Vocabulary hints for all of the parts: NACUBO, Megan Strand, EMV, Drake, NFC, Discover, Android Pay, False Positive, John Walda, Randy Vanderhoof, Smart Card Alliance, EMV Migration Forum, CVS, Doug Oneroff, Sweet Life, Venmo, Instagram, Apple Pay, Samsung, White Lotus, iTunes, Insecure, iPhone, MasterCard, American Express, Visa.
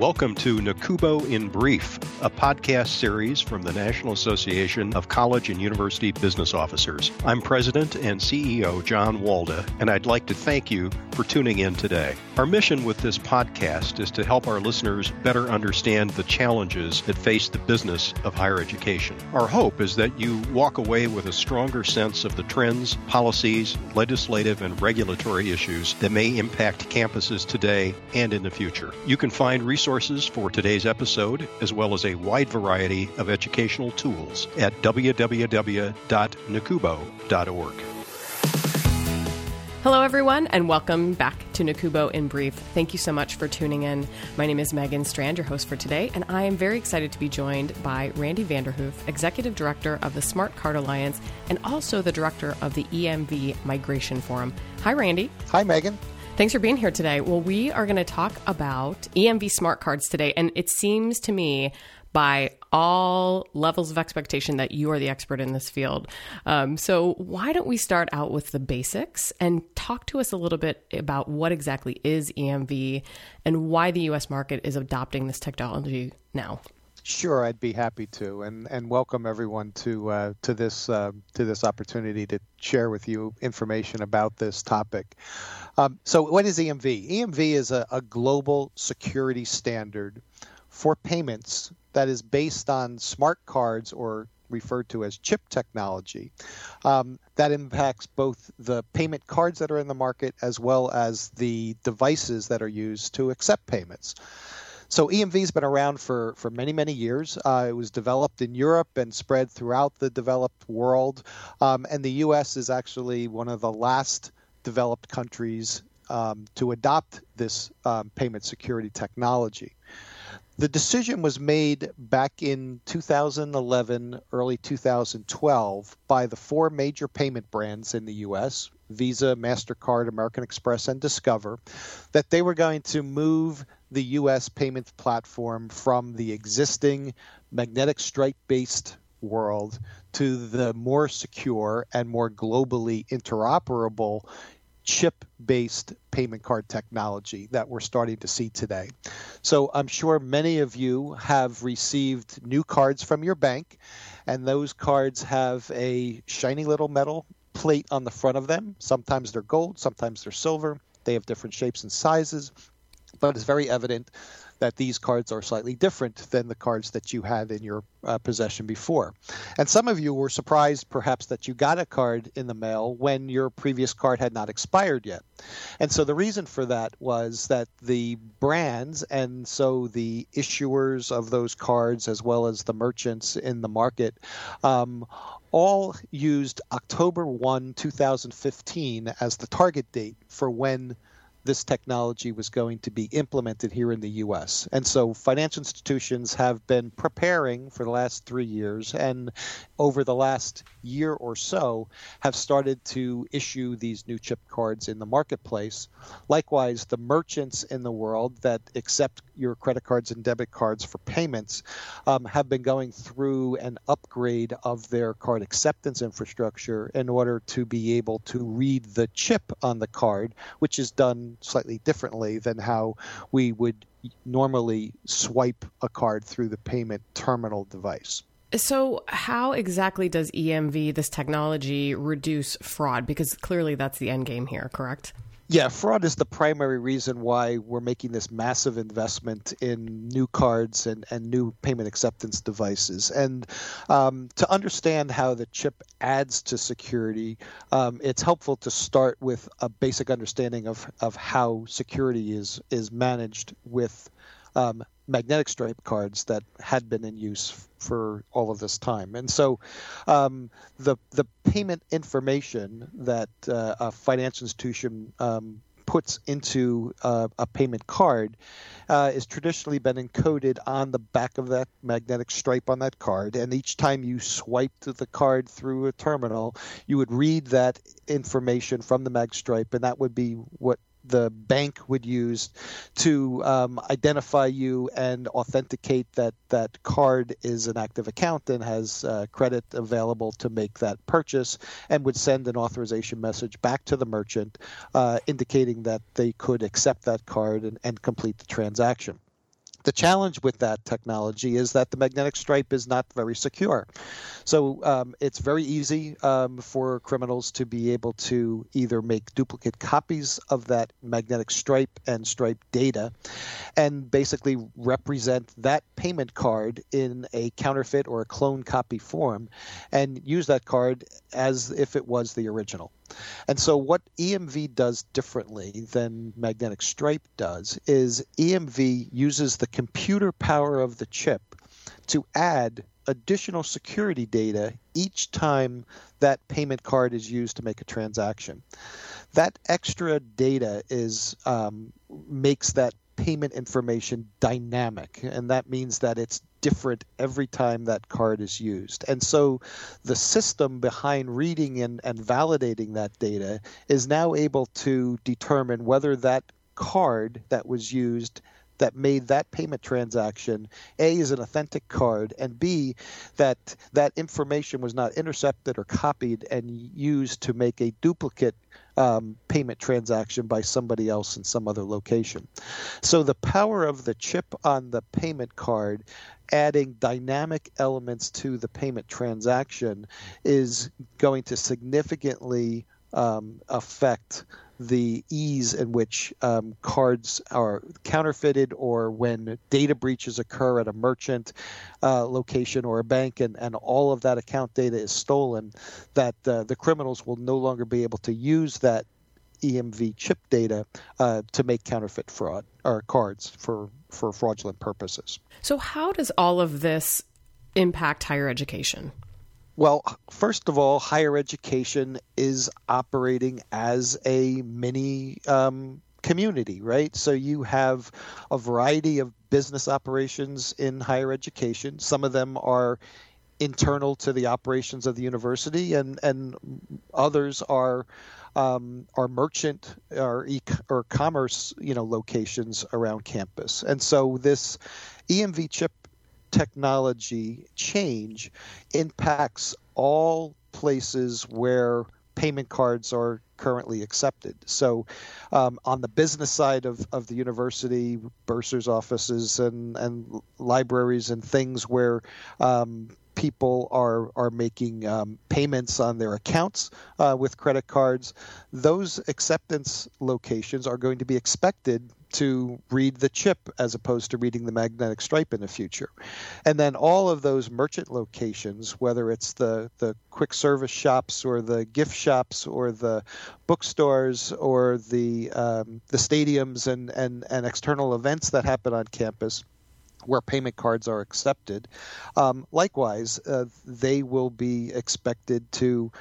Welcome to NACUBO in Brief, a podcast series from the National Association of College and University Business Officers. I'm President and CEO John Walda, and I'd like to thank you for tuning in today. Our mission with this podcast is to help our listeners better understand the challenges that face the business of higher education. Our hope is that you walk away with a stronger sense of the trends, policies, legislative, and regulatory issues that may impact campuses today and in the future. You can find resources for today's episode, as well as a wide variety of educational tools at www.nacubo.org. Hello, everyone, and welcome back to NACUBO in Brief. Thank you so much for tuning in. My name is Megan Strand, your host for today, and I am very excited to be joined by Randy Vanderhoof, Executive Director of the Smart Card Alliance and also the Director of the EMV Migration Forum. Hi, Randy. Hi, Megan. Thanks for being here today. Well, we are going to talk about EMV smart cards today, and it seems to me by all levels of expectation that you are the expert in this field. So why don't we start out with the basics and talk to us a little bit about what exactly is EMV and why the U.S. market is adopting this technology now? Sure, I'd be happy to, and welcome everyone to this opportunity to share with you information about this topic. So, what is EMV? EMV is a global security standard for payments that is based on smart cards, or referred to as chip technology, that impacts both the payment cards that are in the market as well as the devices that are used to accept payments. So EMV has been around for many, many years. It was developed in Europe and spread throughout the developed world. And the U.S. is actually one of the last developed countries to adopt this payment security technology. The decision was made back in 2011, early 2012, by the four major payment brands in the U.S., Visa, MasterCard, American Express, and Discover, that they were going to move the U.S. payment platform from the existing magnetic stripe-based world to the more secure and more globally interoperable chip-based payment card technology that we're starting to see today. So I'm sure many of you have received new cards from your bank, and those cards have a shiny little metal plate on the front of them. Sometimes they're gold, sometimes they're silver. They have different shapes and sizes. But it's very evident that these cards are slightly different than the cards that you had in your possession before. And some of you were surprised, perhaps, that you got a card in the mail when your previous card had not expired yet. And so the reason for that was that the brands, and so the issuers of those cards as well as the merchants in the market, all used October 1, 2015 as the target date for when this technology was going to be implemented here in the U.S. And so financial institutions have been preparing for the last 3 years, and over the last year or so have started to issue these new chip cards in the marketplace. Likewise, the merchants in the world that accept your credit cards and debit cards for payments have been going through an upgrade of their card acceptance infrastructure in order to be able to read the chip on the card, which is done slightly differently than how we would normally swipe a card through the payment terminal device. So how exactly does EMV, this technology, reduce fraud? Because clearly that's the end game here, correct? Yeah, fraud is the primary reason why we're making this massive investment in new cards and new payment acceptance devices. And to understand how the chip adds to security, it's helpful to start with a basic understanding of how security is managed with magnetic stripe cards that had been in use for all of this time. And so the payment information that a financial institution puts into a payment card is traditionally been encoded on the back of that magnetic stripe on that card. And each time you swiped the card through a terminal, you would read that information from the mag stripe, and that would be what the bank would use to identify you and authenticate that that card is an active account and has credit available to make that purchase, and would send an authorization message back to the merchant indicating that they could accept that card and complete the transaction. the challenge with that technology is that the magnetic stripe is not very secure. So it's very easy for criminals to be able to either make duplicate copies of that magnetic stripe and stripe data and basically represent that payment card in a counterfeit or a clone copy form and use that card as if it was the original. And so what EMV does differently than magnetic stripe does is EMV uses the computer power of the chip to add additional security data each time that payment card is used to make a transaction. That extra data is makes that payment information dynamic, and that means that it's different every time that card is used. And so the system behind reading and validating that data is now able to determine whether that card that was used that made that payment transaction, A, is an authentic card, and B, that that information was not intercepted or copied and used to make a duplicate payment transaction by somebody else in some other location. So the power of the chip on the payment card, adding dynamic elements to the payment transaction, is going to significantly affect the ease in which cards are counterfeited, or when data breaches occur at a merchant location or a bank, and all of that account data is stolen, that the criminals will no longer be able to use that EMV chip data to make counterfeit fraud or cards for fraudulent purposes. So how does all of this impact higher education? Well, first of all, higher education is operating as a mini community, right? So you have a variety of business operations in higher education. Some of them are internal to the operations of the university, and others are merchant or commerce, locations around campus. And so this EMV chip technology change impacts all places where payment cards are currently accepted. So on the business side of the university, bursars' offices and libraries and things where people are making payments on their accounts with credit cards, those acceptance locations are going to be expected to read the chip as opposed to reading the magnetic stripe in the future. And then all of those merchant locations, whether it's the quick service shops or the gift shops or the bookstores or the stadiums and external events that happen on campus, where payment cards are accepted. Likewise, they will be expected to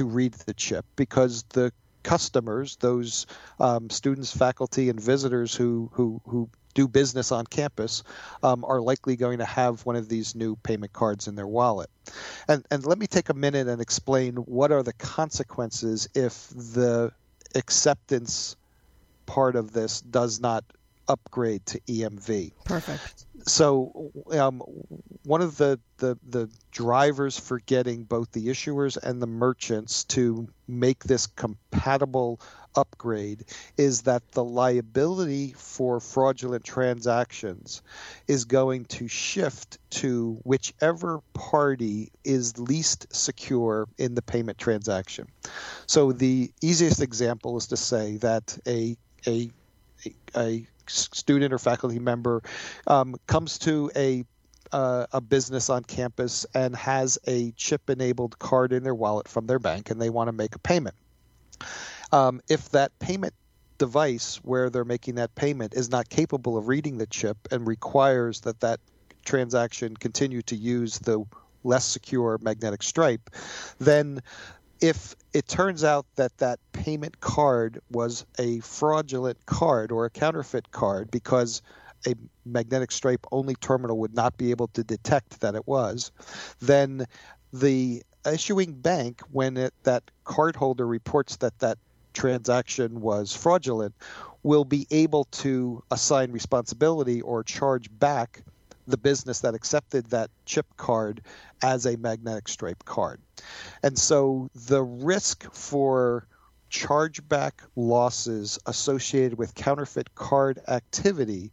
read the chip, because the customers, those students, faculty, and visitors who do business on campus are likely going to have one of these new payment cards in their wallet. And let me take a minute and explain what are the consequences if the acceptance part of this does not upgrade to EMV. Perfect. So one of the drivers for getting both the issuers and the merchants to make this compatible upgrade is that the liability for fraudulent transactions is going to shift to whichever party is least secure in the payment transaction. So the easiest example is to say that a student or faculty member comes to a business on campus and has a chip-enabled card in their wallet from their bank, and they want to make a payment. If that payment device where they're making that payment is not capable of reading the chip and requires that that transaction continue to use the less secure magnetic stripe, then if it turns out that that payment card was a fraudulent card or a counterfeit card, because a magnetic stripe only terminal would not be able to detect that it was, then the issuing bank, when that cardholder reports that that transaction was fraudulent, will be able to assign responsibility or charge back the business that accepted that chip card as a magnetic stripe card. And so the risk for chargeback losses associated with counterfeit card activity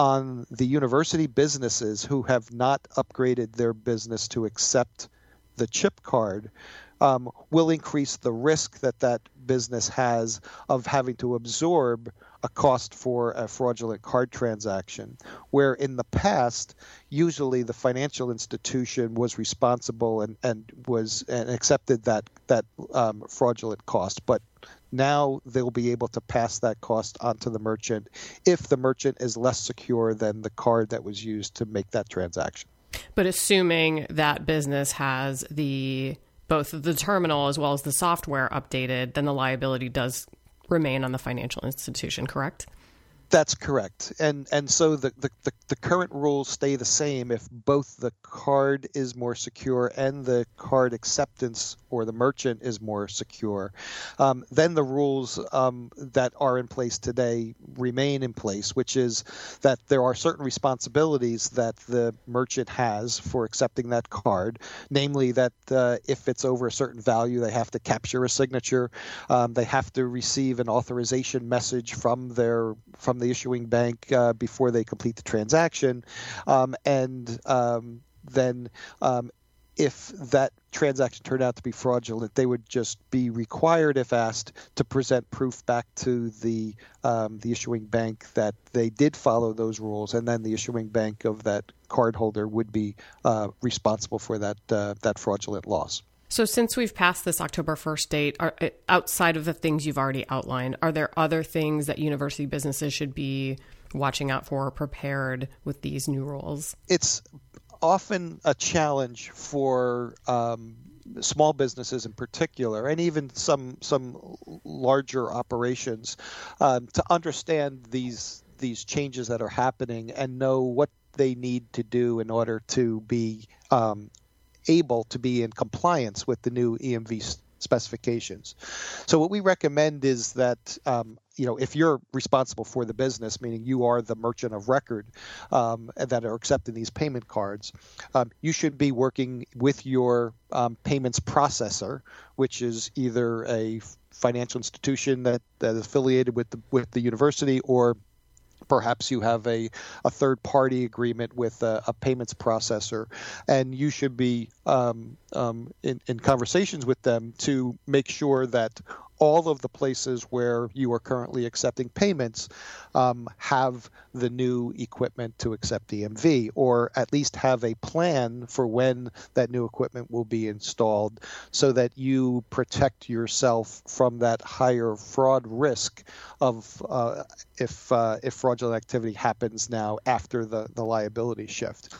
on the university businesses who have not upgraded their business to accept the chip card will increase the risk that that business has of having to absorb a cost for a fraudulent card transaction, where in the past, usually the financial institution was responsible and accepted that fraudulent cost. But now they'll be able to pass that cost onto the merchant if the merchant is less secure than the card that was used to make that transaction. But assuming that business has both the terminal as well as the software updated, then the liability does remain on the financial institution, correct? That's correct. And so the current rules stay the same if both the card is more secure and the card acceptance or the merchant is more secure. Then the rules that are in place today remain in place, which is that there are certain responsibilities that the merchant has for accepting that card, namely that if it's over a certain value, they have to capture a signature, they have to receive an authorization message from the issuing bank before they complete the transaction. And then if that transaction turned out to be fraudulent, they would just be required, if asked, to present proof back to the issuing bank that they did follow those rules. And then the issuing bank of that cardholder would be responsible for that fraudulent loss. So since we've passed this October 1st date, outside of the things you've already outlined, are there other things that university businesses should be watching out for or prepared with these new rules? It's often a challenge for small businesses in particular, and even some larger operations, to understand these changes that are happening and know what they need to do in order to be able to be in compliance with the new EMV specifications. So what we recommend is that if you're responsible for the business, meaning you are the merchant of record that are accepting these payment cards, you should be working with your payments processor, which is either a financial institution that is affiliated with the university, or perhaps you have a third-party agreement with a payments processor, and you should be in conversations with them to make sure that all of the places where you are currently accepting payments have the new equipment to accept EMV, or at least have a plan for when that new equipment will be installed so that you protect yourself from that higher fraud risk of if fraudulent activity happens now after the liability shift.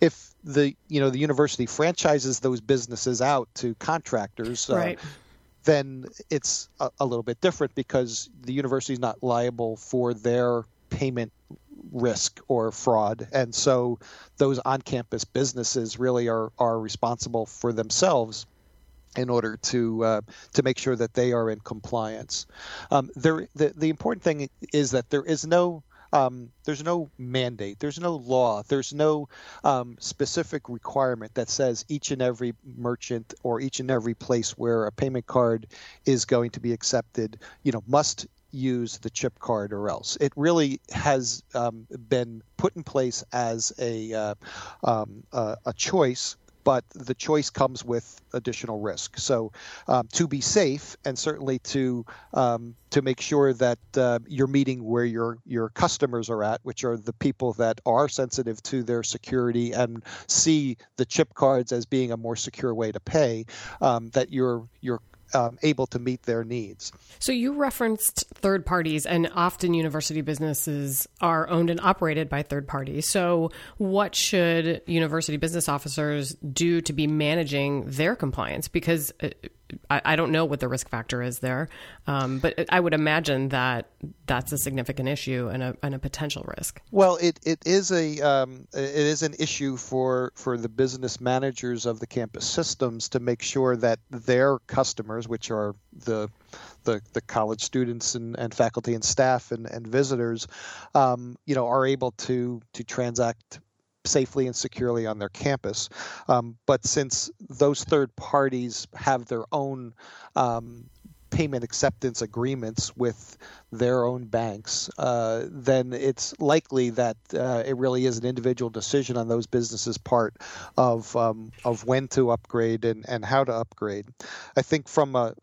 If the university franchises those businesses out to contractors, right, then it's a little bit different because the university is not liable for their payment risk or fraud. And so those on-campus businesses really are responsible for themselves in order to make sure that they are in compliance. The important thing is that there is no there's no mandate, there's no law, there's no specific requirement that says each and every merchant or each and every place where a payment card is going to be accepted, must use the chip card or else. It really has been put in place as a choice. But the choice comes with additional risk. So to be safe, and certainly to make sure that you're meeting where your customers are at, which are the people that are sensitive to their security and see the chip cards as being a more secure way to pay, that you're able to meet their needs. So you referenced third parties, and often university businesses are owned and operated by third parties. So what should university business officers do to be managing their compliance? Because I don't know what the risk factor is there, but I would imagine that that's a significant issue and a potential risk. Well, it is an issue for the business managers of the campus systems to make sure that their customers, which are the college students and faculty and staff and visitors, are able to transact safely and securely on their campus. But since those third parties have their own payment acceptance agreements with their own banks, then it's likely that it really is an individual decision on those businesses' part of when to upgrade and how to upgrade. I think from a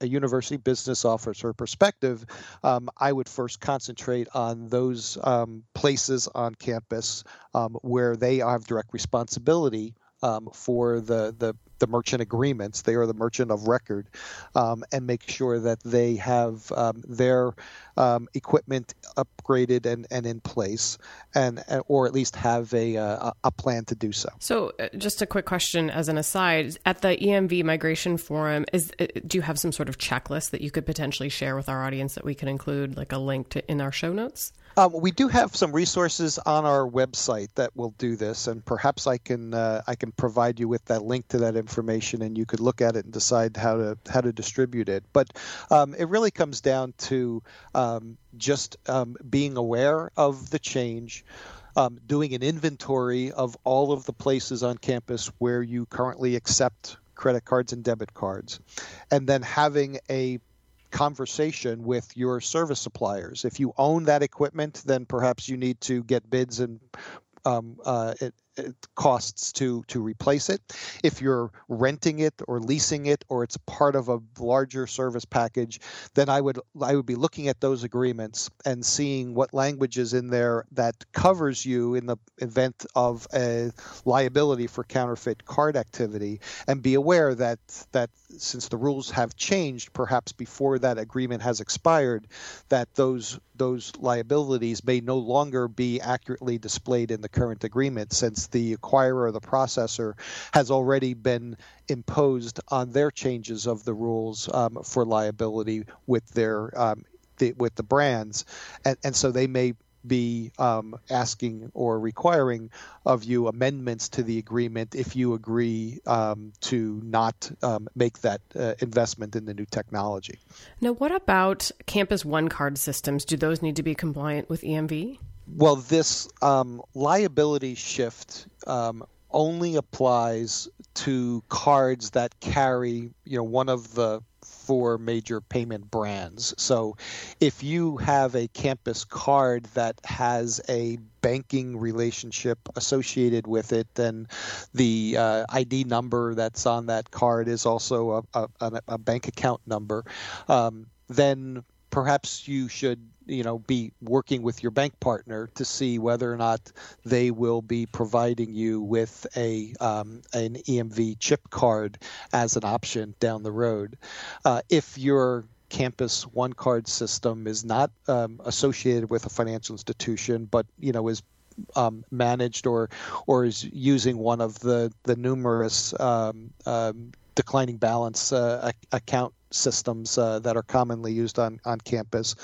university business officer perspective, I would first concentrate on those places on campus where they have direct responsibility for the merchant agreements. They are the merchant of record, and make sure that they have their equipment upgraded and in place, and or at least have a plan to do so. So just a quick question as an aside, at the EMV Migration Forum, do you have some sort of checklist that you could potentially share with our audience that we can include, like a link to in our show notes? We do have some resources on our website that will do this, and perhaps I can provide you with that link to that information, and you could look at it and decide how to distribute it. But it really comes down to just being aware of the change. Doing an inventory of all of the places on campus where you currently accept credit cards and debit cards, and then having a conversation with your service suppliers. If you own that equipment, then perhaps you need to get bids and costs to replace it. If you're renting it or leasing it, or it's part of a larger service package, then I would be looking at those agreements and seeing what language is in there that covers you in the event of a liability for counterfeit card activity, and be aware that since the rules have changed, perhaps before that agreement has expired, that those liabilities may no longer be accurately displayed in the current agreement, since the acquirer or the processor has already been imposed on their changes of the rules for liability with their with the brands, and so they may be asking or requiring of you amendments to the agreement if you agree to not make that investment in the new technology. Now, what about Campus One card systems? Do those need to be compliant with EMV? Well, this liability shift only applies to cards that carry, one of the four major payment brands. So if you have a campus card that has a banking relationship associated with it, then the ID number that's on that card is also a bank account number, then perhaps you should be working with your bank partner to see whether or not they will be providing you with an EMV chip card as an option down the road. If your Campus One card system is not associated with a financial institution, but is managed or is using one of the numerous declining balance account systems that are commonly used on campus,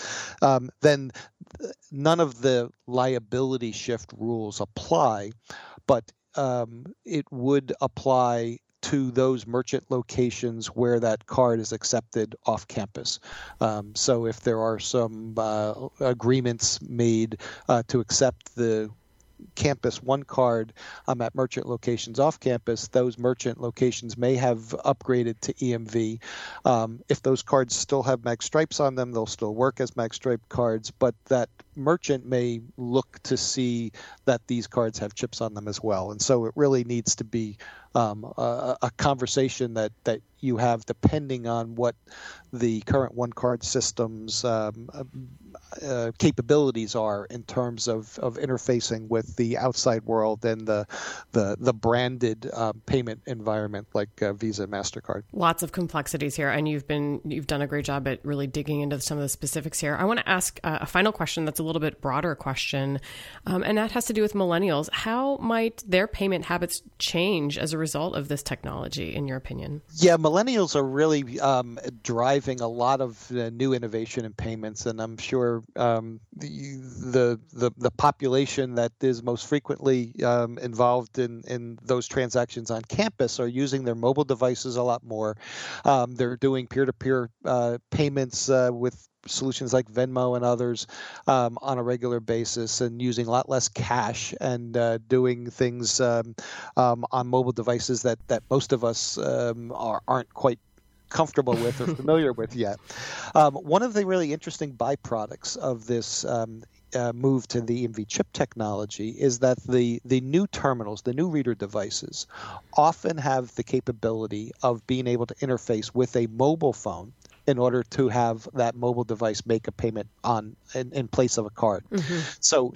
then none of the liability shift rules apply, but it would apply to those merchant locations where that card is accepted off campus. So if there are some agreements made to accept the Campus One card at merchant locations off campus, those merchant locations may have upgraded to EMV. If those cards still have mag stripes on them, they'll still work as mag stripe cards, but that merchant may look to see that these cards have chips on them as well. And so it really needs to be a conversation that you have, depending on what the current one card system's capabilities are in terms of interfacing with the outside world and the branded payment environment like Visa and MasterCard. Lots of complexities here, and you've done a great job at really digging into some of the specifics here. I want to ask a final question that's a little bit broader question, and that has to do with millennials. How might their payment habits change as a result of this technology, in your opinion? Yeah, millennials are really driving a lot of new innovation in payments, and I'm sure the population that is most frequently involved in those transactions on campus are using their mobile devices a lot more. They're doing peer-to-peer payments with solutions like Venmo and others on a regular basis, and using a lot less cash, and doing things on mobile devices that most of us aren't quite comfortable with or familiar with yet. One of the really interesting byproducts of this move to the EMV chip technology is that the new terminals, the new reader devices, often have the capability of being able to interface with a mobile phone in order to have that mobile device make a payment on in place of a card. Mm-hmm. So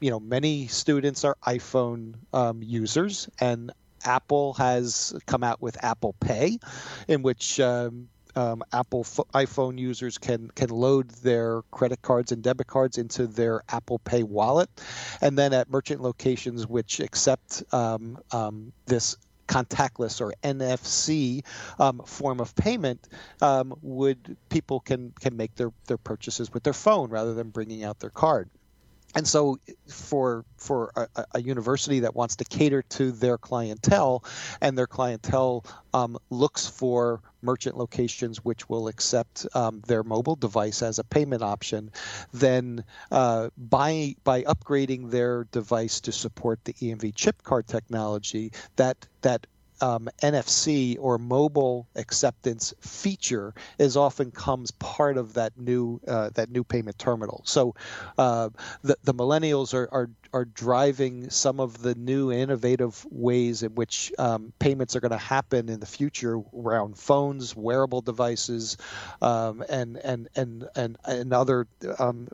you know, many students are iPhone users, and Apple has come out with Apple Pay, in which iPhone users can load their credit cards and debit cards into their Apple Pay wallet, and then at merchant locations which accept this contactless or NFC form of payment, people can make their purchases with their phone rather than bringing out their card. And so for a university that wants to cater to their clientele, and their clientele looks for merchant locations which will accept their mobile device as a payment option, then by upgrading their device to support the EMV chip card technology, that NFC or mobile acceptance feature often comes part of that new payment terminal. So the millennials are driving some of the new innovative ways in which payments are going to happen in the future around phones, wearable devices, and other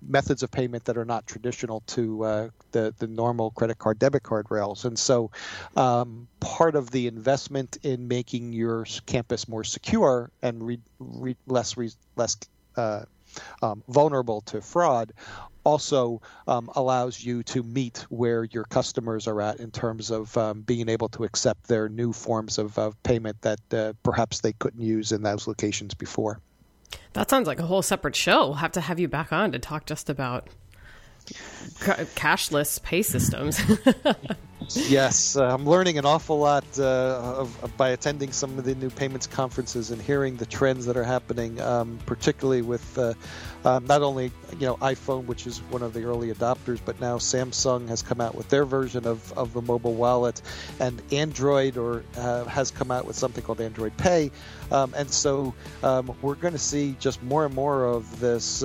methods of payment that are not traditional to the normal credit card, debit card rails. And so part of the investment in making your campus more secure and less vulnerable to fraud also allows you to meet where your customers are at in terms of being able to accept their new forms of payment that perhaps they couldn't use in those locations before. That sounds like a whole separate show. We'll have to have you back on to talk just about cashless pay systems. Yes, I'm learning an awful lot by attending some of the new payments conferences and hearing the trends that are happening, particularly with not only iPhone, which is one of the early adopters, but now Samsung has come out with their version of the mobile wallet, and Android has come out with something called Android Pay, and so we're going to see just more and more of this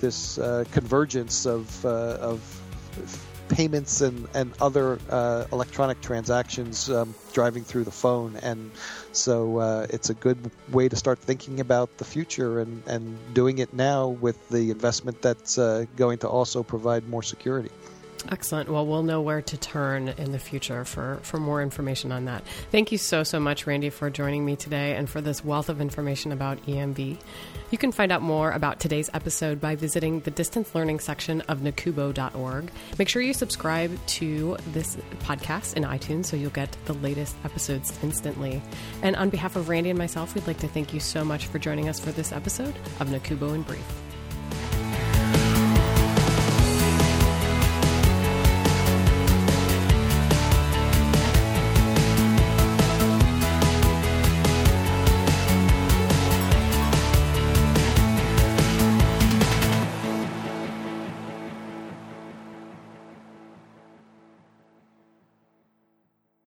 this convergence of payments and other electronic transactions driving through the phone. And so it's a good way to start thinking about the future and doing it now with the investment that's going to also provide more security. Excellent. Well, we'll know where to turn in the future for more information on that. Thank you so much, Randy, for joining me today and for this wealth of information about EMV. You can find out more about today's episode by visiting the distance learning section of NACUBO.org. Make sure you subscribe to this podcast in iTunes so you'll get the latest episodes instantly. And on behalf of Randy and myself, we'd like to thank you so much for joining us for this episode of NACUBO in Brief.